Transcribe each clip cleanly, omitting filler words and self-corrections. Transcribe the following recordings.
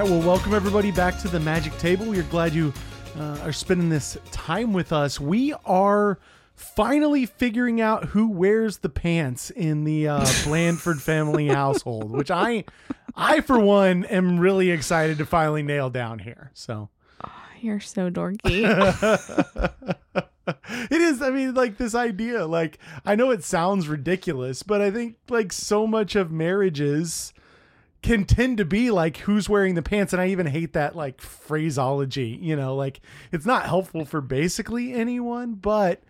right, well, welcome everybody back to the Magic Table. We're glad you are spending this time with us. We are finally figuring out who wears the pants in the Blandford family household, which I for one am really excited to finally nail down here. So you're so dorky. It is. I mean, like this idea, like I know it sounds ridiculous, but I think like so much of marriages can tend to be like who's wearing the pants. And I even hate that like phraseology, you know, like it's not helpful for basically anyone, but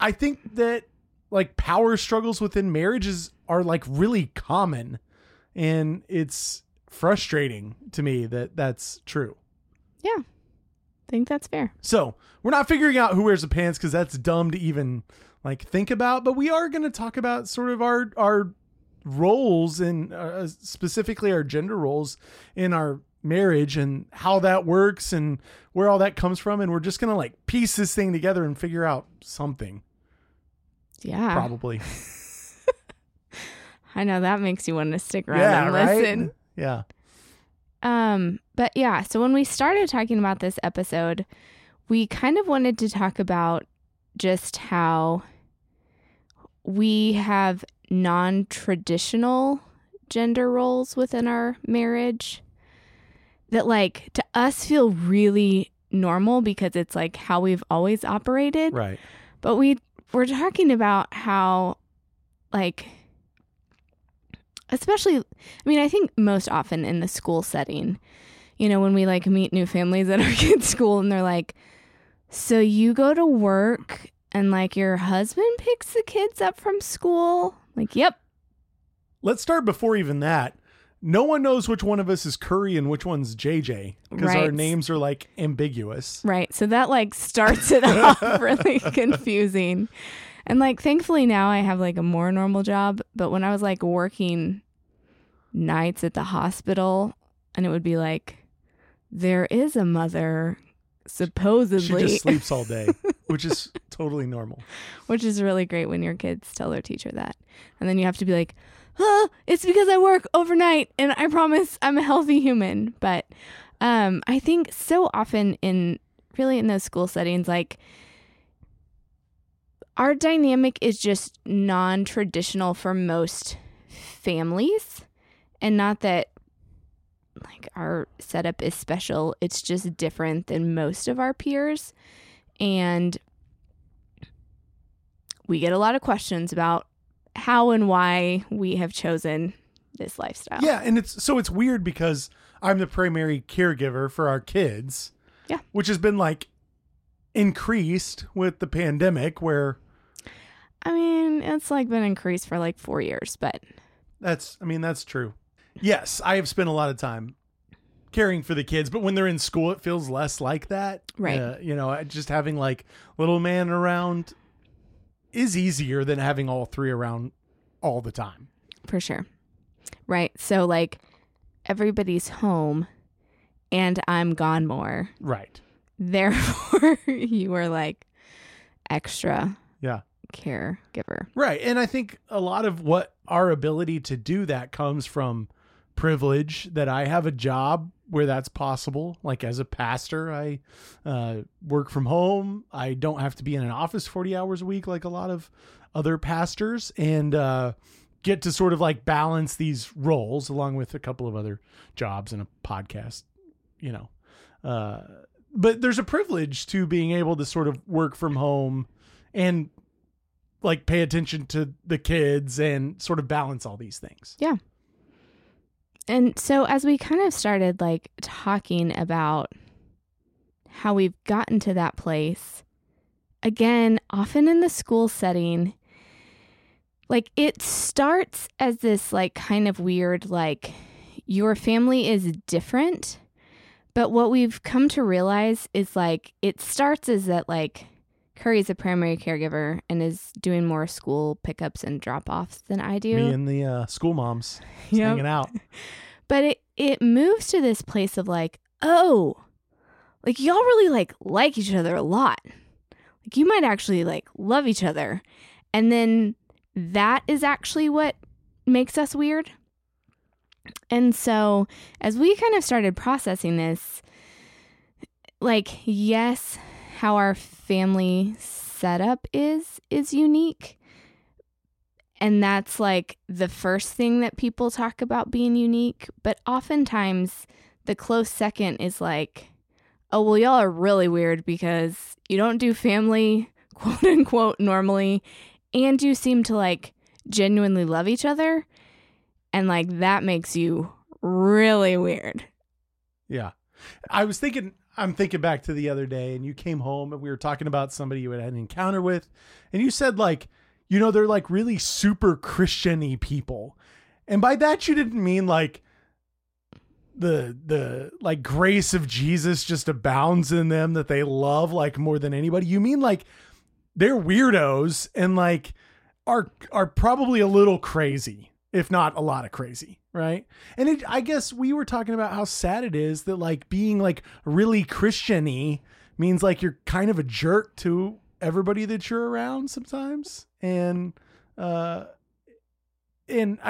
I think that like power struggles within marriages are like really common, and it's frustrating to me that that's true. Yeah, I think that's fair. So we're not figuring out who wears the pants because that's dumb to even like think about, but we are going to talk about sort of our roles and specifically our gender roles in our marriage and how that works and where all that comes from. And we're just going to like piece this thing together and figure out something. Yeah, probably. I know that makes you want to stick around and listen. Right? Yeah. But yeah, so when we started talking about this episode, we kind of wanted to talk about just how we have non-traditional gender roles within our marriage that like to us feel really normal because it's like how we've always operated. Right. But we're talking about how, like, especially, I mean, I think most often in the school setting, you know, when we like meet new families at our kids' school and they're like, so you go to work and like your husband picks the kids up from school? Like, yep. Let's start before even that. No one knows which one of us is Currey and which one's JJ because our names are like ambiguous. Right. So that like starts it off really confusing. And like, thankfully now I have like a more normal job. But when I was like working nights at the hospital and it would be like, there is a mother, supposedly. She just sleeps all day, which is totally normal. Which is really great when your kids tell their teacher that. And then you have to be like, oh, it's because I work overnight and I promise I'm a healthy human. But I think so often in those school settings, like our dynamic is just non-traditional for most families, and not that like our setup is special. It's just different than most of our peers. And we get a lot of questions about how and why we have chosen this lifestyle. Yeah. And it's weird because I'm the primary caregiver for our kids. Yeah. Which has been like increased with the pandemic where. I mean, it's like been increased for like 4 years, but. That's true. Yes. I have spent a lot of time caring for the kids, but when they're in school, it feels less like that. Right. You know, just having like little man around is easier than having all three around all the time. For sure. Right. So like everybody's home and I'm gone more. Right. Therefore you are like extra caregiver. Right. And I think a lot of what our ability to do that comes from privilege, that I have a job where that's possible. Like as a pastor, I work from home. I don't have to be in an office 40 hours a week like a lot of other pastors, and get to sort of like balance these roles along with a couple of other jobs and a podcast, you know. But there's a privilege to being able to sort of work from home and like pay attention to the kids and sort of balance all these things. Yeah. And so as we kind of started like talking about how we've gotten to that place, again, often in the school setting, like it starts as this like kind of weird, like your family is different. But what we've come to realize is like it starts as that like Curry's a primary caregiver and is doing more school pickups and drop-offs than I do. Me and the school moms hanging out. But it moves to this place of like, oh, like y'all really like each other a lot. Like you might actually like love each other. And then that is actually what makes us weird. And so as we kind of started processing this, like, yes, how our family setup is unique. And that's like the first thing that people talk about being unique. But oftentimes the close second is like, oh, well, y'all are really weird because you don't do family, quote unquote, normally. And you seem to like genuinely love each other. And like that makes you really weird. Yeah. I'm thinking back to the other day, and you came home and we were talking about somebody you had had an encounter with, and you said, like, you know, they're like really super Christian-y people. And by that, you didn't mean like the like grace of Jesus just abounds in them, that they love like more than anybody. You mean like they're weirdos and like are probably a little crazy, if not a lot of crazy. Right. And I guess we were talking about how sad it is that like being like really Christian-y means like you're kind of a jerk to everybody that you're around sometimes. And I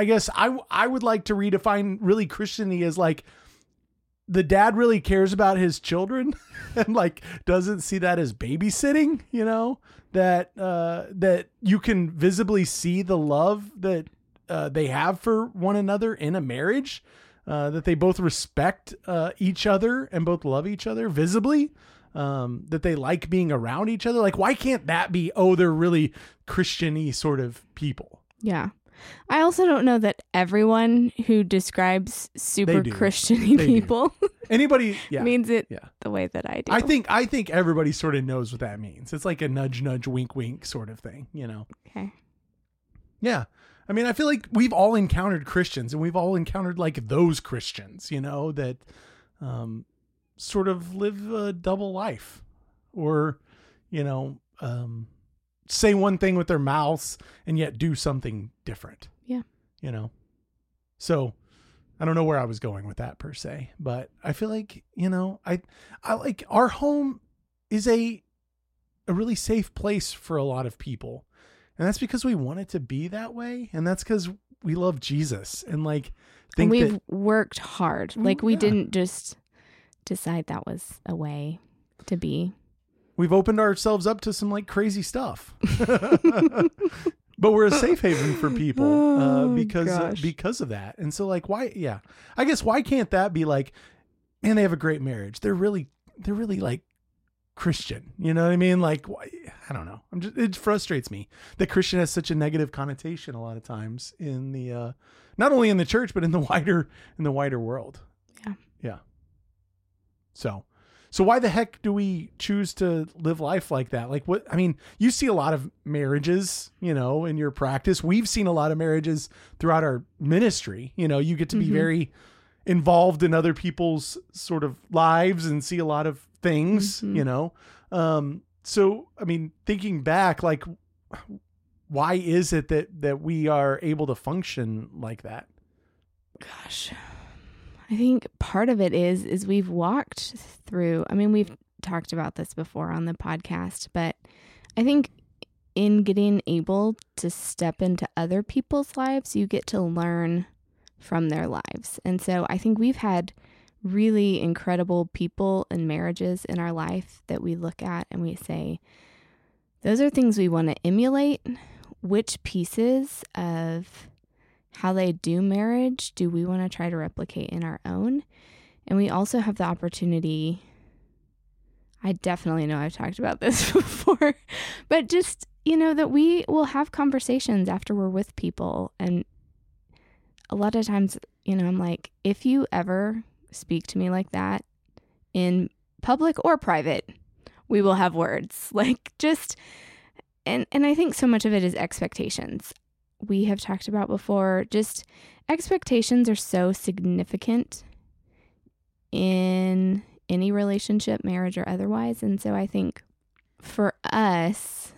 guess I would like to redefine really Christian-y as like the dad really cares about his children and like doesn't see that as babysitting, you know, that you can visibly see the love that they have for one another in a marriage, that they both respect each other and both love each other visibly, that they like being around each other. Like, why can't that be, oh, they're really Christian-y sort of people? Yeah. I also don't know that everyone who describes super Christian-y people anybody means it the way that I do. I think everybody sort of knows what that means. It's like a nudge, nudge, wink, wink sort of thing, you know? Okay. Yeah. I mean, I feel like we've all encountered Christians, and we've all encountered like those Christians, you know, that sort of live a double life, or, you know, say one thing with their mouths and yet do something different. Yeah. You know, so I don't know where I was going with that per se, but I feel like, you know, I like our home is a really safe place for a lot of people. And that's because we want it to be that way. And that's because we love Jesus. And like, we've worked hard. Like, we didn't just decide that was a way to be. We've opened ourselves up to some like crazy stuff, but we're a safe haven for people because of that. And so like, why? Yeah, I guess why can't that be like, man, they have a great marriage. They're really like Christian, you know what I mean? Like, I don't know. It frustrates me that Christian has such a negative connotation a lot of times in the, not only in the church, but in the wider world. Yeah. Yeah. So why the heck do we choose to live life like that? Like, what, I mean, you see a lot of marriages, you know, in your practice. We've seen a lot of marriages throughout our ministry. You know, you get to be very involved in other people's sort of lives and see a lot of things, you know? So, I mean, thinking back, like, why is it that we are able to function like that? Gosh, I think part of it is we've walked through, I mean, we've talked about this before on the podcast, but I think in getting able to step into other people's lives, you get to learn from their lives. And so I think we've had really incredible people and marriages in our life that we look at and we say, those are things we want to emulate. Which pieces of how they do marriage do we want to try to replicate in our own? And we also have the opportunity, I definitely know I've talked about this before, but just, you know, that we will have conversations after we're with people. And a lot of times, you know, I'm like, if you ever speak to me like that in public or private, we will have words. Like, just, and I think so much of it is expectations. We have talked about before, just expectations are so significant in any relationship, marriage or otherwise. And so I think for us,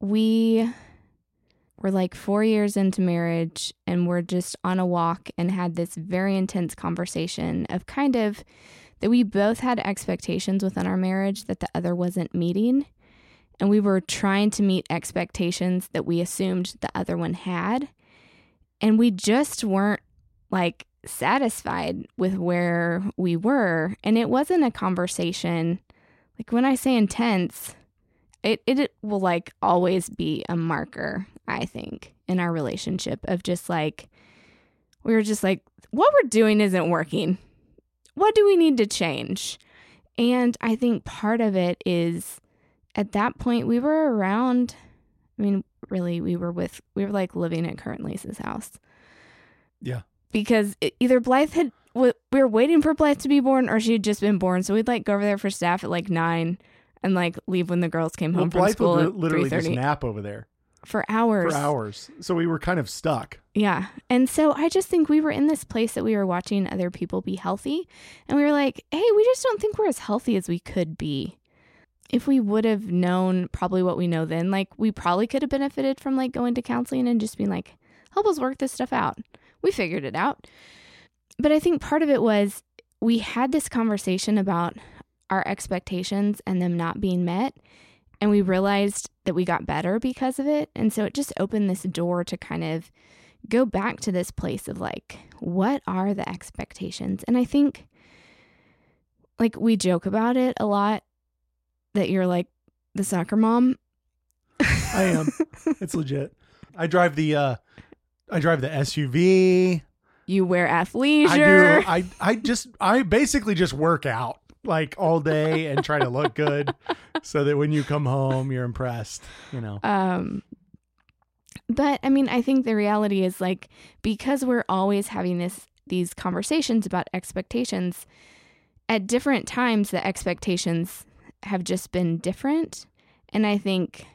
we're like 4 years into marriage, and we're just on a walk and had this very intense conversation of kind of that we both had expectations within our marriage that the other wasn't meeting. And we were trying to meet expectations that we assumed the other one had. And we just weren't like satisfied with where we were. And it wasn't a conversation. Like, when I say intense, it will, like, always be a marker, I think, in our relationship of just, like, we were just like, what we're doing isn't working. What do we need to change? And I think part of it is, at that point, we were around, I mean, really, we were like living at Kurt and Lisa's house. Yeah. Because either Blythe had, we were waiting for Blythe to be born, or she had just been born. So we'd like go over there for staff at like 9 and like leave when the girls came home from school. Blythe would literally just nap over there. For hours. So we were kind of stuck. Yeah. And so I just think we were in this place that we were watching other people be healthy. And we were like, hey, we just don't think we're as healthy as we could be. If we would have known probably what we know then, like, we probably could have benefited from like going to counseling and just being like, help us work this stuff out. We figured it out. But I think part of it was we had this conversation about our expectations and them not being met. And we realized that we got better because of it. And so it just opened this door to kind of go back to this place of like, what are the expectations? And I think, like, we joke about it a lot that you're like the soccer mom. I am. It's legit. I drive the SUV. You wear athleisure. I do. I basically just work out like all day and try to look good so that when you come home, you're impressed, you know? But I mean, I think the reality is, like, because we're always having these conversations about expectations at different times, the expectations have just been different. And I think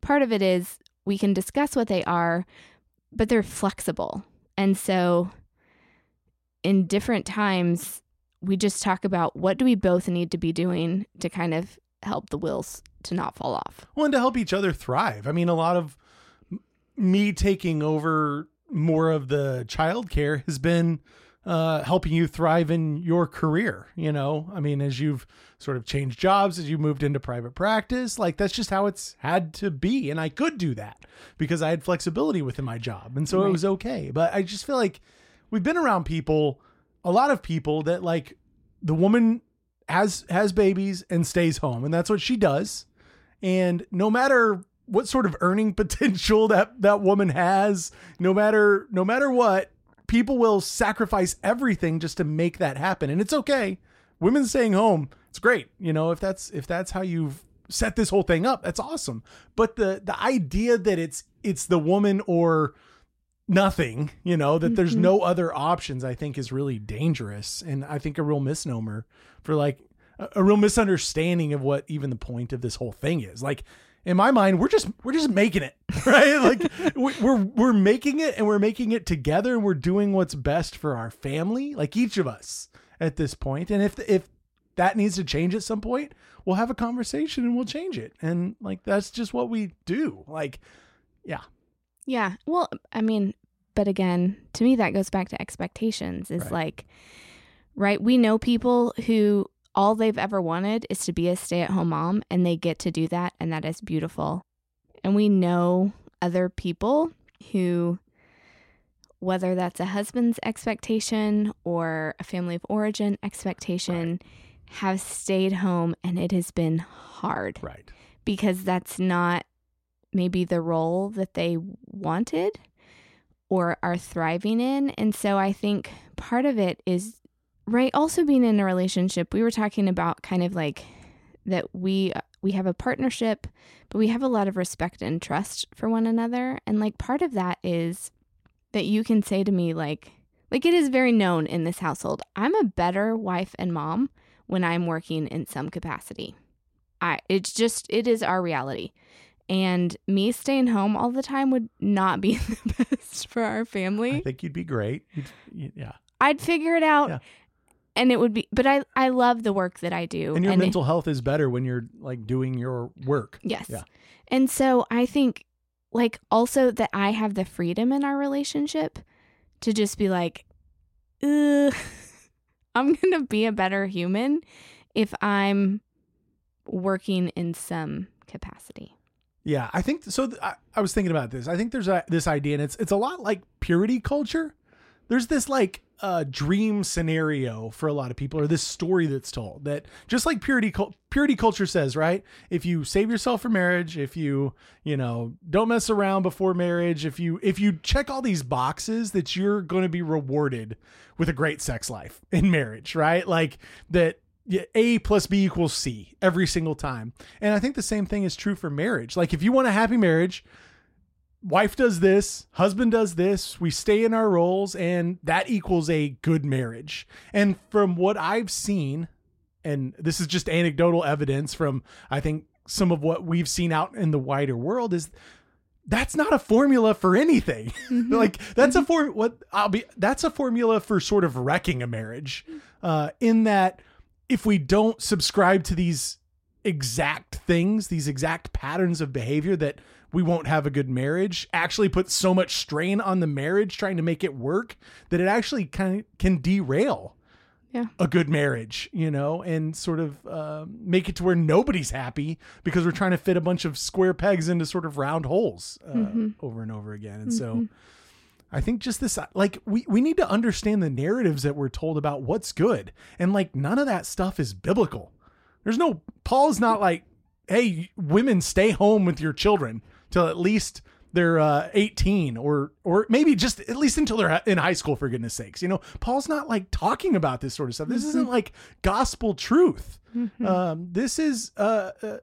part of it is we can discuss what they are, but they're flexible. And so in different times, we just talk about what do we both need to be doing to kind of help the wheels to not fall off. Well, and to help each other thrive. I mean, a lot of me taking over more of the childcare has been helping you thrive in your career. You know, I mean, as you've sort of changed jobs, as you moved into private practice, like, that's just how it's had to be. And I could do that because I had flexibility within my job. And so It was okay. But I just feel like we've been around people, a lot of people, that like the woman has babies and stays home, and that's what she does. And no matter what sort of earning potential that woman has, no matter what, people will sacrifice everything just to make that happen. And it's okay. Women staying home, it's great. You know, if that's how you've set this whole thing up, that's awesome. But the idea that it's the woman or nothing, you know, that there's no other options, I think is really dangerous. And I think a real misnomer for like a real misunderstanding of what even the point of this whole thing is. Like, in my mind, we're just making it, right? Like we're making it, and we're making it together, and we're doing what's best for our family, like each of us at this point. And if that needs to change at some point, we'll have a conversation and we'll change it. And like, that's just what we do. Like, yeah. Yeah. Well, I mean, but again, to me, that goes back to expectations is right. Like, right. We know people who all they've ever wanted is to be a stay-at-home mom, and they get to do that. And that is beautiful. And we know other people who, whether that's a husband's expectation or a family of origin expectation, right, have stayed home, and it has been hard. Right. Because that's not maybe the role that they wanted or are thriving in. And so I think part of it is, right, also being in a relationship. We were talking about kind of like that we have a partnership, but we have a lot of respect and trust for one another. And like, part of that is that you can say to me, like it is very known in this household, I'm a better wife and mom when I'm working in some capacity. It is our reality. And me staying home all the time would not be the best for our family. I think you'd be great. Yeah. I'd figure it out. Yeah. And it would be, but I love the work that I do. And mental health is better when you're like doing your work. Yes. Yeah. And so I think like also that I have the freedom in our relationship to just be like, I'm going to be a better human if I'm working in some capacity. Yeah. I think, so I was thinking about this. I think there's this idea, and it's a lot like purity culture. There's this like dream scenario for a lot of people, or this story that's told, that just like purity culture says, right? If you save yourself for marriage, if you don't mess around before marriage, if you check all these boxes, that you're going to be rewarded with a great sex life in marriage, right? Like that. Yeah, A plus B equals C every single time. And I think the same thing is true for marriage. Like if you want a happy marriage, wife does this, husband does this, we stay in our roles, and that equals a good marriage. And from what I've seen, and this is just anecdotal evidence from, I think, some of what we've seen out in the wider world, is that's not a formula for anything. Mm-hmm. Like that's a formula for sort of wrecking a marriage, in that, if we don't subscribe to these exact things, these exact patterns of behavior, that we won't have a good marriage. Actually put so much strain on the marriage trying to make it work that it actually kind of can derail a good marriage, and sort of make it to where nobody's happy because we're trying to fit a bunch of square pegs into sort of round holes over and over again. And so I think just this, like, we need to understand the narratives that we're told about what's good. And like, none of that stuff is biblical. Paul's not like, hey, women, stay home with your children till at least they're 18 or maybe just at least until they're in high school, for goodness sakes. Paul's not like talking about this sort of stuff. This isn't like gospel truth. This is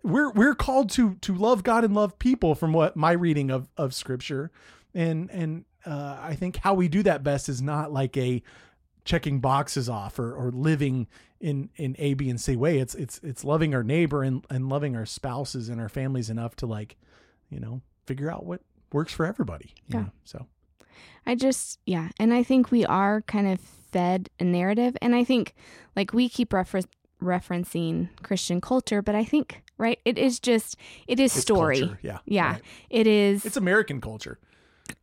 we're called to love God and love people, from what my reading of scripture and. I think how we do that best is not like a checking boxes off or living in A, B, and C way. It's loving our neighbor and loving our spouses and our families enough to like, figure out what works for everybody. You know? So And I think we are kind of fed a narrative, and I think like we keep referencing Christian culture, but I think, right, it's story. Culture. Yeah. Yeah. Right. It is. It's American culture.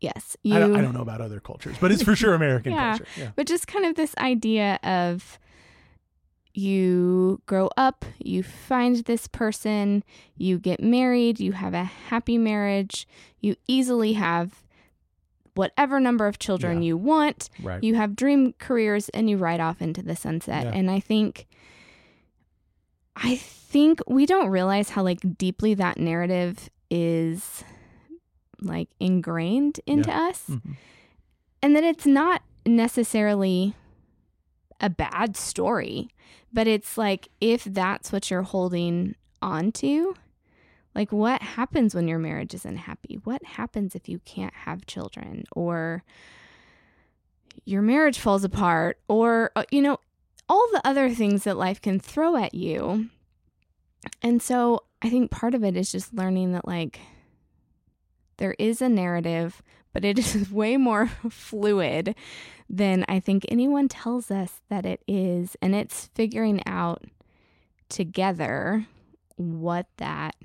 Yes. I don't know about other cultures, but it's for sure American culture. Yeah. But just kind of this idea of you grow up, you find this person, you get married, you have a happy marriage, you easily have whatever number of children you want, right. You have dream careers, and you ride off into the sunset. Yeah. And I think we don't realize how like deeply that narrative is like ingrained into us, and that it's not necessarily a bad story, but it's like, if that's what you're holding on to, like what happens when your marriage is unhappy? What happens if you can't have children, or your marriage falls apart, or all the other things that life can throw at you? And so I think part of it is just learning that like there is a narrative, but it is way more fluid than I think anyone tells us that it is. And it's figuring out together what that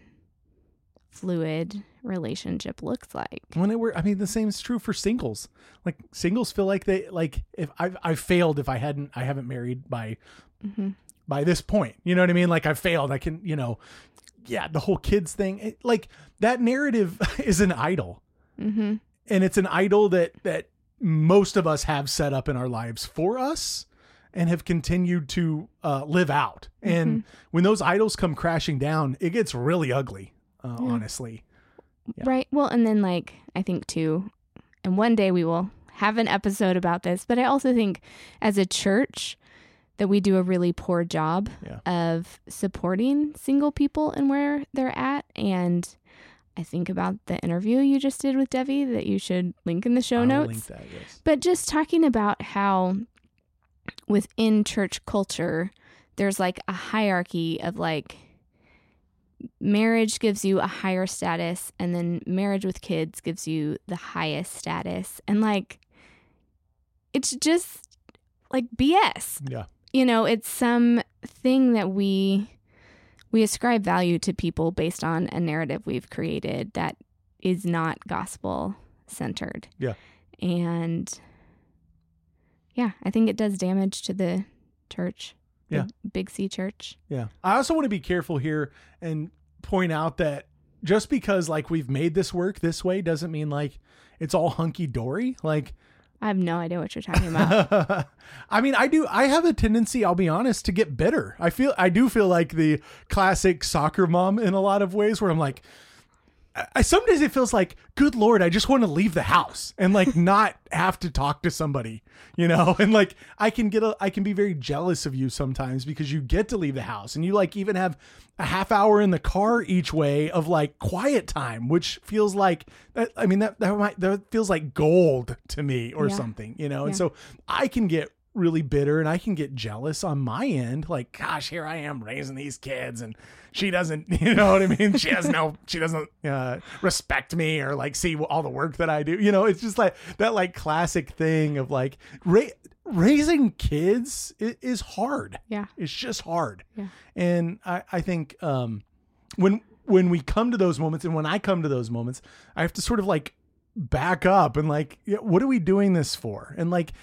fluid relationship looks like. The same is true for singles. Like singles feel like they, like if I've failed, if I haven't married by this point, you know what I mean? Like I failed, I can, the whole kids thing, like that narrative is an idol, and it's an idol that most of us have set up in our lives for us and have continued to live out. And when those idols come crashing down, it gets really ugly, honestly. Yeah. Right. Well, and then like, I think too, and one day we will have an episode about this, but I also think as a church, that we do a really poor job of supporting single people and where they're at. And I think about the interview you just did with Devi that you should link in the show notes. Link that, yes. But just talking about how within church culture, there's like a hierarchy of like marriage gives you a higher status, and then marriage with kids gives you the highest status. And like, it's just like BS. Yeah. It's some thing that we ascribe value to people based on a narrative we've created that is not gospel centered. Yeah. And I think it does damage to the church. Yeah. The Big C church. Yeah. I also want to be careful here and point out that just because like we've made this work this way doesn't mean like it's all hunky dory. Like I have no idea what you're talking about. I mean, I do. I have a tendency, I'll be honest, to get bitter. I do feel like the classic soccer mom in a lot of ways, where I'm like, some days it feels like, good Lord, I just want to leave the house and like not have to talk to somebody, you know? And like, I can be very jealous of you sometimes, because you get to leave the house and you like even have a half hour in the car each way of like quiet time, which feels like, I mean, that feels like gold to me or something, you know? And so I can get really bitter and I can get jealous on my end. Like, gosh, here I am raising these kids and she doesn't, you know what I mean? She doesn't respect me or like see all the work that I do. You know, it's just like that like classic thing of like raising kids is hard. Yeah. It's just hard. Yeah. And I think when we come to those moments, and when I come to those moments, I have to sort of like back up and like, what are we doing this for? And like,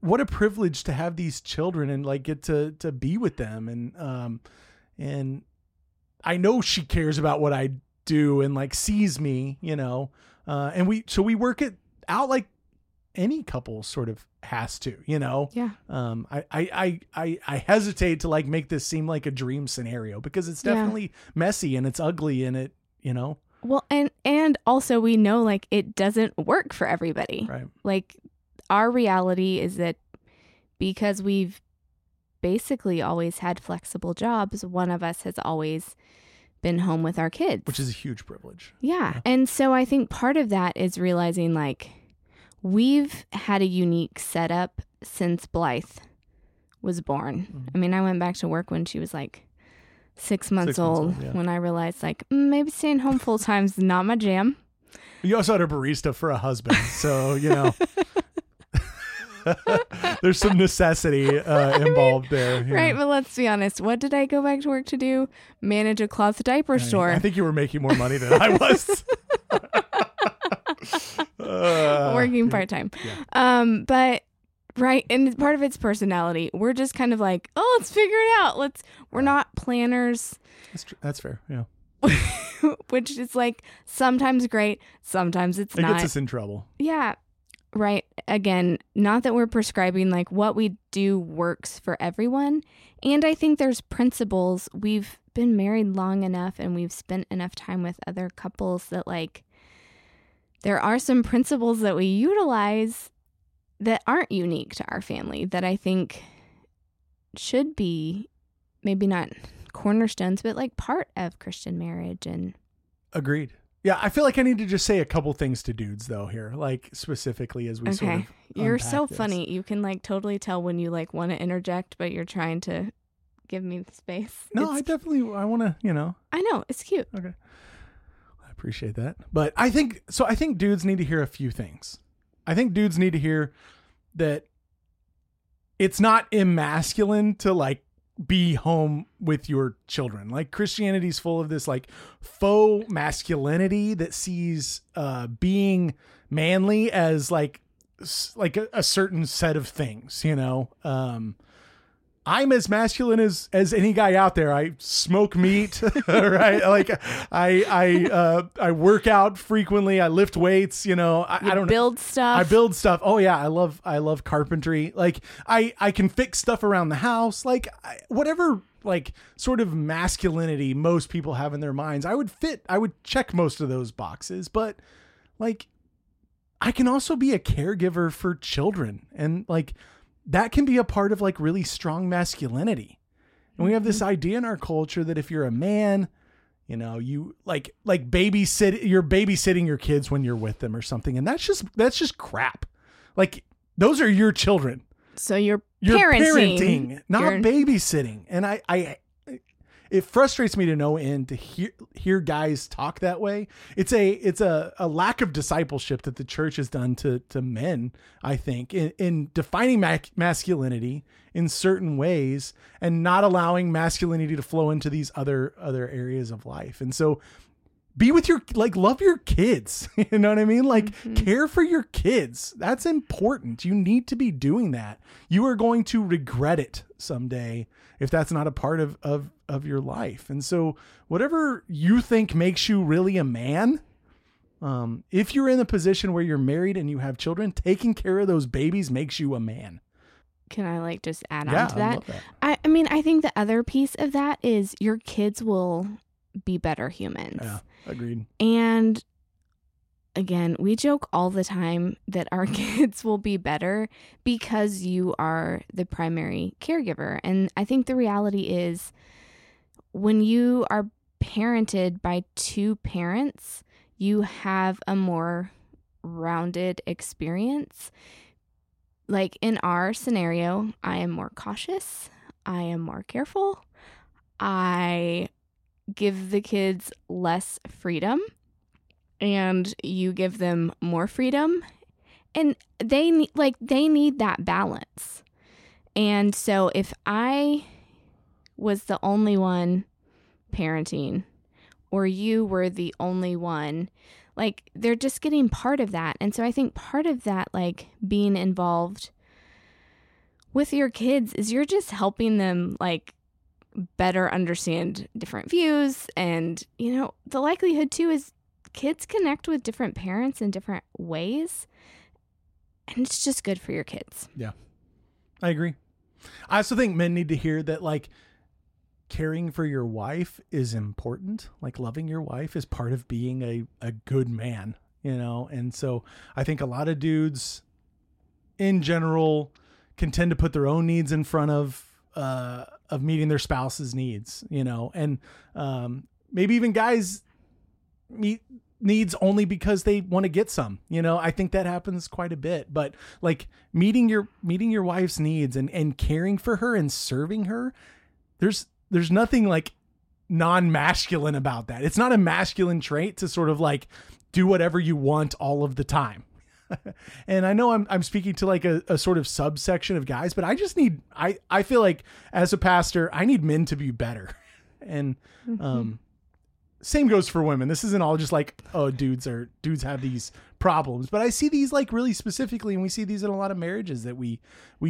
what a privilege to have these children and like get to be with them. And I know she cares about what I do and like sees me, you know, and we work it out like any couple sort of has to, you know? Yeah. I hesitate to like make this seem like a dream scenario, because it's definitely messy and it's ugly and it, you know? Well, and also we know like it doesn't work for everybody. Right. Like, our reality is that because we've basically always had flexible jobs, one of us has always been home with our kids. Which is a huge privilege. Yeah. And so I think part of that is realizing like we've had a unique setup since Blythe was born. Mm-hmm. I mean, I went back to work when she was like 6 months old when I realized like maybe staying home full time is not my jam. You also had a barista for a husband. So, you know. There's some necessity involved there. Yeah. Right, but let's be honest. What did I go back to work to do? Manage a cloth diaper store. I think you were making more money than I was. Working part-time. Yeah. But, right, and part of it's personality. We're just kind of like, oh, let's figure it out. We're not planners. That's fair, yeah. Which is like sometimes great, sometimes it's not. It gets us in trouble. Yeah. Right. Again, not that we're prescribing like what we do works for everyone. And I think there's principles. We've been married long enough and we've spent enough time with other couples that like there are some principles that we utilize that aren't unique to our family that I think should be maybe not cornerstones, but like part of Christian marriage. And agreed. Yeah, I feel like I need to just say a couple things to dudes, though, here, like specifically as we sort of unpack this. You're so funny. You can like totally tell when you like want to interject, but you're trying to give me the space. No, I want to, you know. I know. It's cute. Okay. I appreciate that. But I think dudes need to hear a few things. I think dudes need to hear that it's not emasculine to like be home with your children. Like Christianity's full of this like faux masculinity that sees being manly as like a certain set of things, you know. I'm as masculine as any guy out there. I smoke meat, right? Like I work out frequently. I lift weights, you know. I build stuff. Oh yeah, I love carpentry. Like I can fix stuff around the house. Like whatever like sort of masculinity most people have in their minds, I would check most of those boxes, but like I can also be a caregiver for children, and like that can be a part of like really strong masculinity. And we have this idea in our culture that if you're a man, you know, you like you're babysitting your kids when you're with them or something. And that's just crap. Like those are your children. So you're parenting, not babysitting. And it frustrates me to no end to hear guys talk that way. It's a lack of discipleship that the church has done to men, I think, in defining masculinity in certain ways and not allowing masculinity to flow into these other areas of life. And so be with your, like, love your kids. You know what I mean? Like, care for your kids. That's important. You need to be doing that. You are going to regret it someday if that's not a part of your life. And so whatever you think makes you really a man, If you're in a position where you're married and you have children, taking care of those babies makes you a man. Can I like just add on to that? I love that. I mean, I think the other piece of that is your kids will be better humans. Yeah, agreed. And again, we joke all the time that our kids will be better because you are the primary caregiver. And I think the reality is when you are parented by two parents, you have a more rounded experience. Like in our scenario, I am more cautious. I am more careful. I give the kids less freedom and you give them more freedom. And they need that balance. And so if I was the only one parenting or you were the only one, like they're just getting part of that. And so I think part of that, like being involved with your kids, is you're just helping them like better understand different views. And, you know, the likelihood too is kids connect with different parents in different ways. And it's just good for your kids. Yeah, I agree. I also think men need to hear that like caring for your wife is important. Like loving your wife is part of being a good man, you know? And so I think a lot of dudes in general can tend to put their own needs in front of meeting their spouse's needs, you know, and maybe even guys meet needs only because they want to get some, you know, I think that happens quite a bit, but like meeting your wife's needs and caring for her and serving her, there's nothing like non-masculine about that. It's not a masculine trait to sort of like do whatever you want all of the time. And I know I'm speaking to like a sort of subsection of guys, but I just need, I feel like as a pastor, I need men to be better. And, same goes for women. This isn't all just like, oh, dudes have these problems, but I see these like really specifically. And we see these in a lot of marriages that we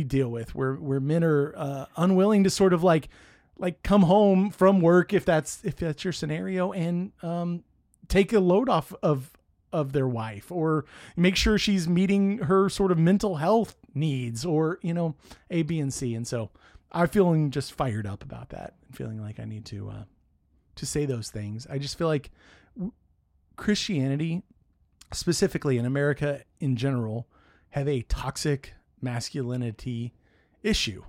deal with where men are unwilling to sort of like come home from work if that's your scenario and take a load off of their wife or make sure she's meeting her sort of mental health needs or, you know, A, B, and C. And so I'm feeling just fired up about that and feeling like I need to say those things. I just feel like Christianity specifically in America in general have a toxic masculinity issue.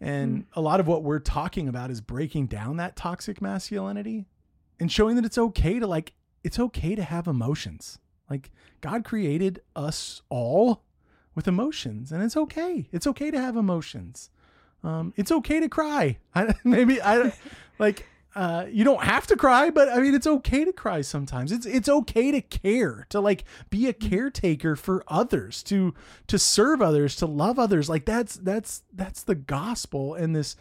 And a lot of what we're talking about is breaking down that toxic masculinity and showing that it's okay to have emotions. Like God created us all with emotions and it's okay. It's okay to have emotions. It's okay to cry. You don't have to cry, but I mean, it's okay to cry sometimes. It's okay to care, to like be a caretaker for others, to serve others, to love others. Like that's the gospel and this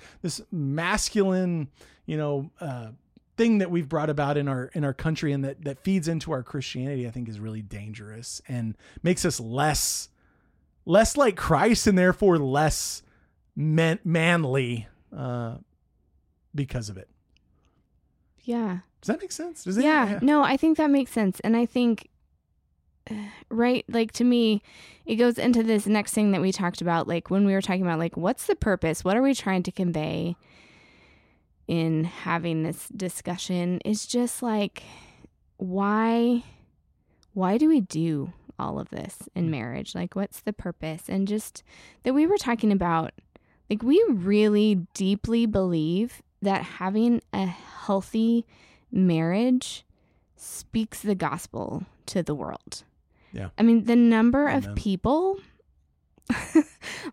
masculine, you know, thing that we've brought about in our country and that feeds into our Christianity, I think is really dangerous and makes us less like Christ and therefore less manly, because of it. Yeah. Does that make sense? Yeah. No, I think that makes sense. And I think, right, like to me, it goes into this next thing that we talked about, like when we were talking about like, what's the purpose? What are we trying to convey in having this discussion? It's just like, why do we do all of this in marriage? Like what's the purpose? And just that we were talking about, like we really deeply believe that having a healthy marriage speaks the gospel to the world. Yeah. I mean, the number of people,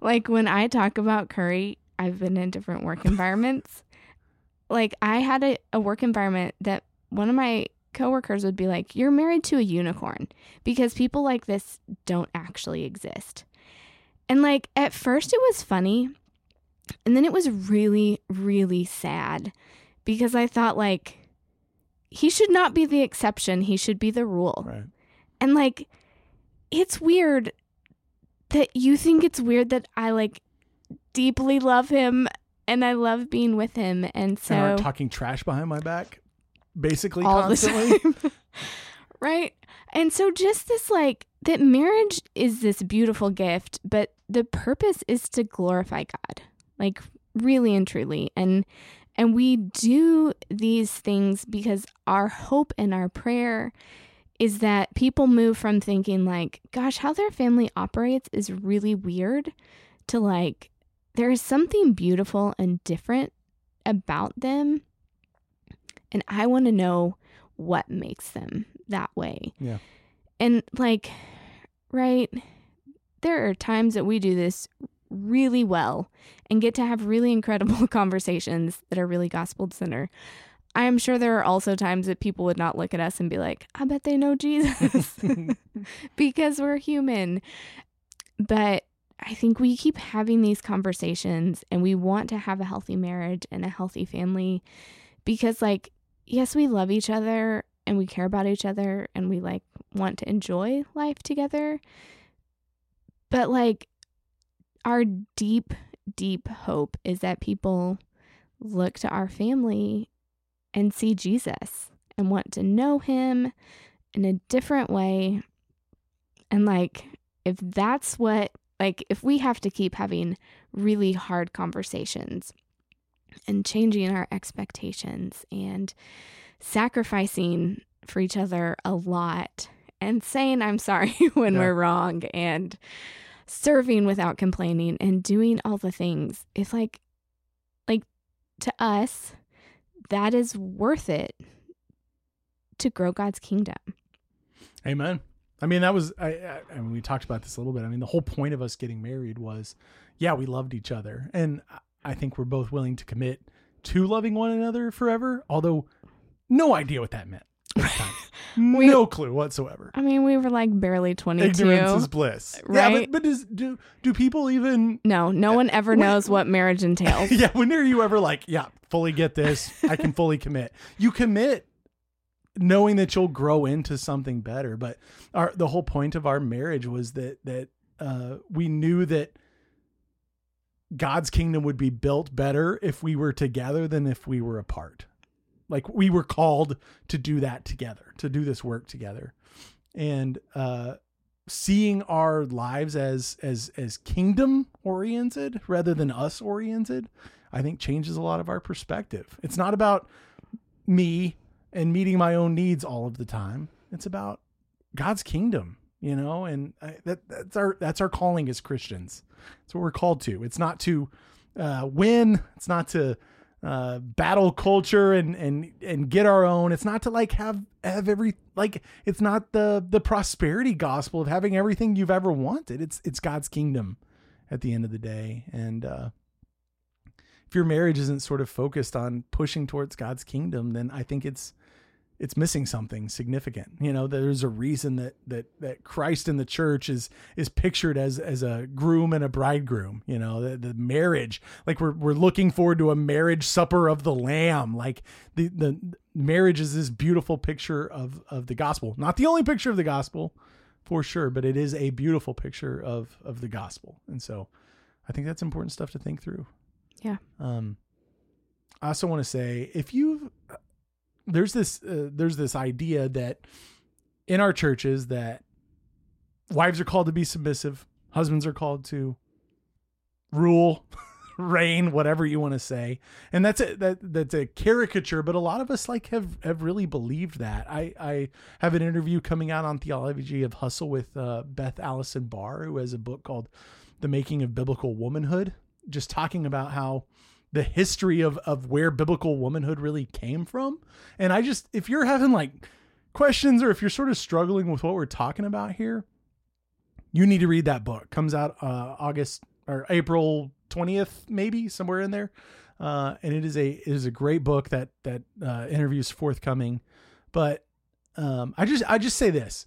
like when I talk about Currey, I've been in different work environments. Like I had a work environment that one of my coworkers would be like, you're married to a unicorn because people like this don't actually exist. And like, at first it was funny. And then it was really, really sad because I thought like he should not be the exception. He should be the rule. Right. And like, it's weird that you think it's weird that I like deeply love him and I love being with him. And so and talking trash behind my back, basically all constantly. The time. Right. And so just this, like, that marriage is this beautiful gift, but the purpose is to glorify God, like, really and truly. And we do these things because our hope and our prayer is that people move from thinking, like, gosh, how their family operates is really weird, to, like, there is something beautiful and different about them, and I want to know what makes them that way. Yeah. And, like, right, there are times that we do this really well and get to have really incredible conversations that are really gospel-centered. I'm sure there are also times that people would not look at us and be like, I bet they know Jesus, because we're human. But I think we keep having these conversations, and we want to have a healthy marriage and a healthy family because, like, yes, we love each other and we care about each other and we, like, want to enjoy life together. But, like, our deep, deep hope is that people look to our family and see Jesus and want to know him in a different way. And, like, if that's what, like, if we have to keep having really hard conversations and changing our expectations and sacrificing for each other a lot and saying I'm sorry when we're wrong and serving without complaining and doing all the things, it's like to us, that is worth it to grow God's kingdom. Amen. I mean, that was, I mean, we talked about this a little bit. I mean, the whole point of us getting married was, yeah, we loved each other. And I think we're both willing to commit to loving one another forever. Although no idea what that meant at the time. No clue whatsoever. I mean, we were like barely 22. Ignorance is bliss. Right? Yeah, but do people even... No one ever knows what marriage entails. Yeah, when are you ever like, yeah, fully get this. I can fully commit. You commit knowing that you'll grow into something better. But the whole point of our marriage was that we knew that God's kingdom would be built better if we were together than if we were apart. Like, we were called to do that together, to do this work together, and seeing our lives as kingdom oriented rather than us oriented, I think changes a lot of our perspective. It's not about me and meeting my own needs all of the time. It's about God's kingdom, you know, and that's our calling as Christians. That's what we're called to. It's not to win. It's not to battle culture and get our own. It's not to like have every, like, it's not the prosperity gospel of having everything you've ever wanted. It's God's kingdom at the end of the day. And if your marriage isn't sort of focused on pushing towards God's kingdom, then I think it's missing something significant. You know, there's a reason that Christ in the church is pictured as a groom and a bridegroom, you know, the marriage, like we're looking forward to a marriage supper of the Lamb. Like the marriage is this beautiful picture of the gospel, not the only picture of the gospel for sure, but it is a beautiful picture of the gospel. And so I think that's important stuff to think through. Yeah. I also want to say, if you've, there's this idea that in our churches that wives are called to be submissive. Husbands are called to rule, reign, whatever you want to say. And that's a caricature, but a lot of us like have really believed that. I have an interview coming out on Theology of Hustle with Beth Allison Barr, who has a book called The Making of Biblical Womanhood, just talking about how the history of where biblical womanhood really came from. And I just, if you're having like questions, or if you're sort of struggling with what we're talking about here, you need to read that book. It comes out August or April 20th, maybe somewhere in there. And it is a great book that interview's forthcoming. But I just say this,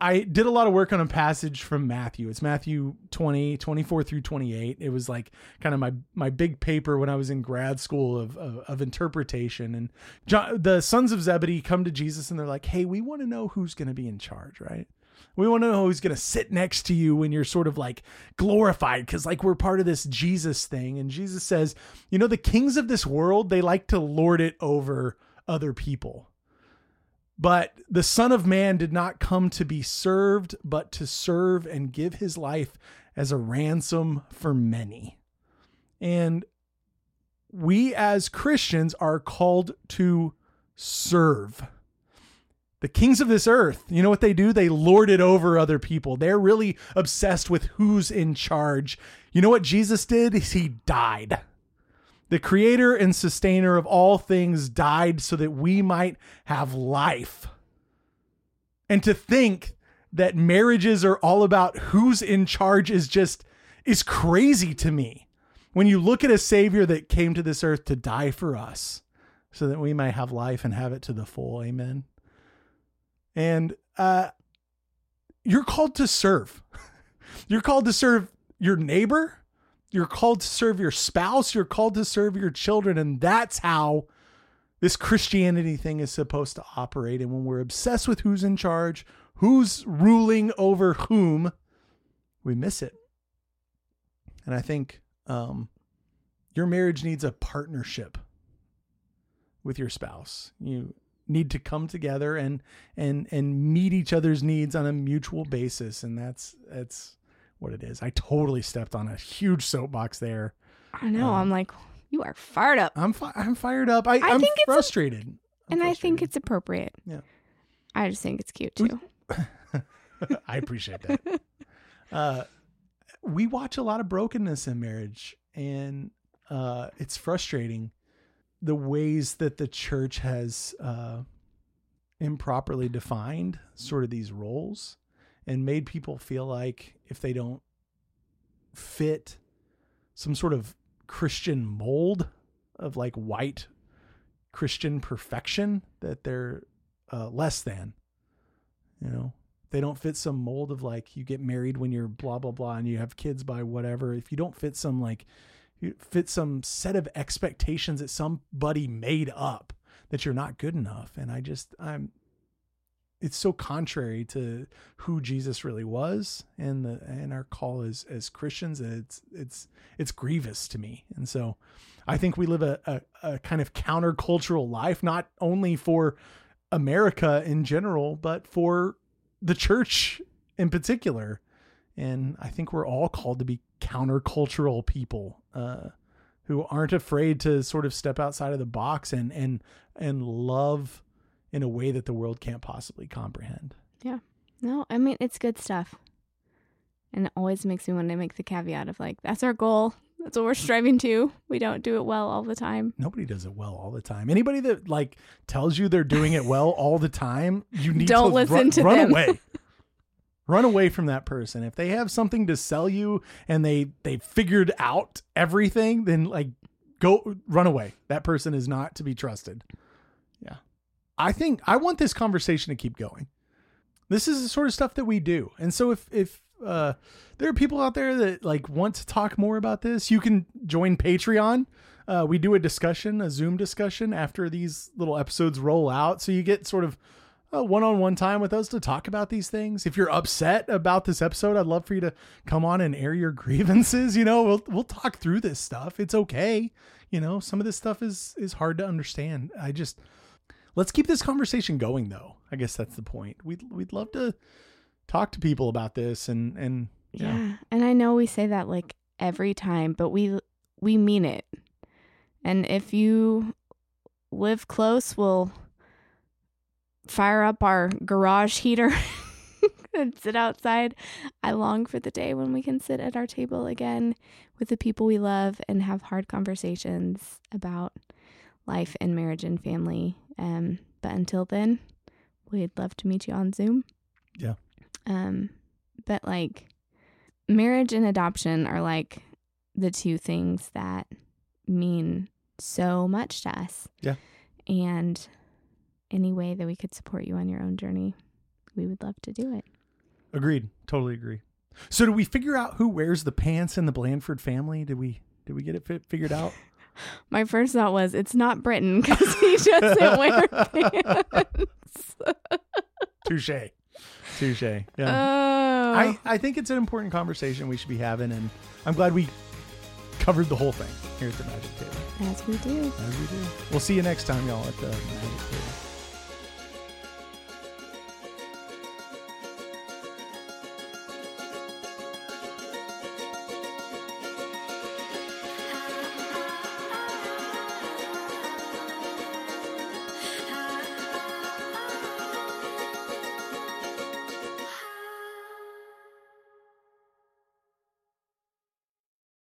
I did a lot of work on a passage from Matthew. It's Matthew 20, 24 through 28. It was like kind of my big paper when I was in grad school of interpretation. And the sons of Zebedee come to Jesus and they're like, hey, we want to know who's going to be in charge, right? We want to know who's going to sit next to you when you're sort of like glorified, because like we're part of this Jesus thing. And Jesus says, you know, the kings of this world, they like to lord it over other people. But the Son of Man did not come to be served, but to serve and give his life as a ransom for many. And we as Christians are called to serve. The kings of this earth, you know what they do? They lord it over other people. They're really obsessed with who's in charge. You know what Jesus did? He died. The creator and sustainer of all things died so that we might have life. And to think that marriages are all about who's in charge is crazy to me. When you look at a savior that came to this earth to die for us so that we might have life and have it to the full. Amen. And you're called to serve. You're called to serve your neighbor. You're called to serve your spouse. You're called to serve your children. And that's how this Christianity thing is supposed to operate. And when we're obsessed with who's in charge, who's ruling over whom, we miss it. And I think your marriage needs a partnership with your spouse. You need to come together and meet each other's needs on a mutual basis. And that's what it is. I totally stepped on a huge soapbox there. I know. I'm like, you are fired up. I'm fired up. I'm think frustrated. I think it's appropriate. Yeah. I just think it's cute too. I appreciate that. We watch a lot of brokenness in marriage, and it's frustrating the ways that the church has improperly defined sort of these roles and made people feel like if they don't fit some sort of Christian mold of like white Christian perfection, that they're less than, you know, they don't fit some mold of like you get married when you're blah, blah, blah, and you have kids by whatever. If you don't fit some like you fit some set of expectations that somebody made up, that you're not good enough. And it's so contrary to who Jesus really was and our call as Christians. And it's grievous to me. And so I think we live a kind of countercultural life, not only for America in general, but for the church in particular. And I think we're all called to be countercultural people who aren't afraid to sort of step outside of the box and love in a way that the world can't possibly comprehend. Yeah. No, I mean, it's good stuff. And it always makes me want to make the caveat of like, that's our goal. That's what we're striving to. We don't do it well all the time. Nobody does it well all the time. Anybody that like tells you they're doing it well all the time, you need don't to listen to run them. Away. Run away from that person. If they have something to sell you and they figured out everything, then like go run away. That person is not to be trusted. Yeah. I think I want this conversation to keep going. This is the sort of stuff that we do. And so if there are people out there that like want to talk more about this, you can join Patreon. We do a Zoom discussion after these little episodes roll out. So you get sort of one-on-one time with us to talk about these things. If you're upset about this episode, I'd love for you to come on and air your grievances. You know, we'll talk through this stuff. It's okay. You know, some of this stuff is hard to understand. Let's keep this conversation going though. I guess that's the point. We'd love to talk to people about this and yeah. Yeah. And I know we say that like every time, but we mean it. And if you live close, we'll fire up our garage heater and sit outside. I long for the day when we can sit at our table again with the people we love and have hard conversations about life and marriage and family. But until then, we'd love to meet you on Zoom. Yeah. But like marriage and adoption are like the two things that mean so much to us. Yeah. And any way that we could support you on your own journey, we would love to do it. Agreed. Totally agree. So do we figure out who wears the pants in the Blandford family? Did we get it figured out? My first thought was, it's not Britain because he doesn't wear pants. Touche. Yeah. I think it's an important conversation we should be having, and I'm glad we covered the whole thing here at the Magic Table. As we do. We'll see you next time, y'all, at the Magic Table.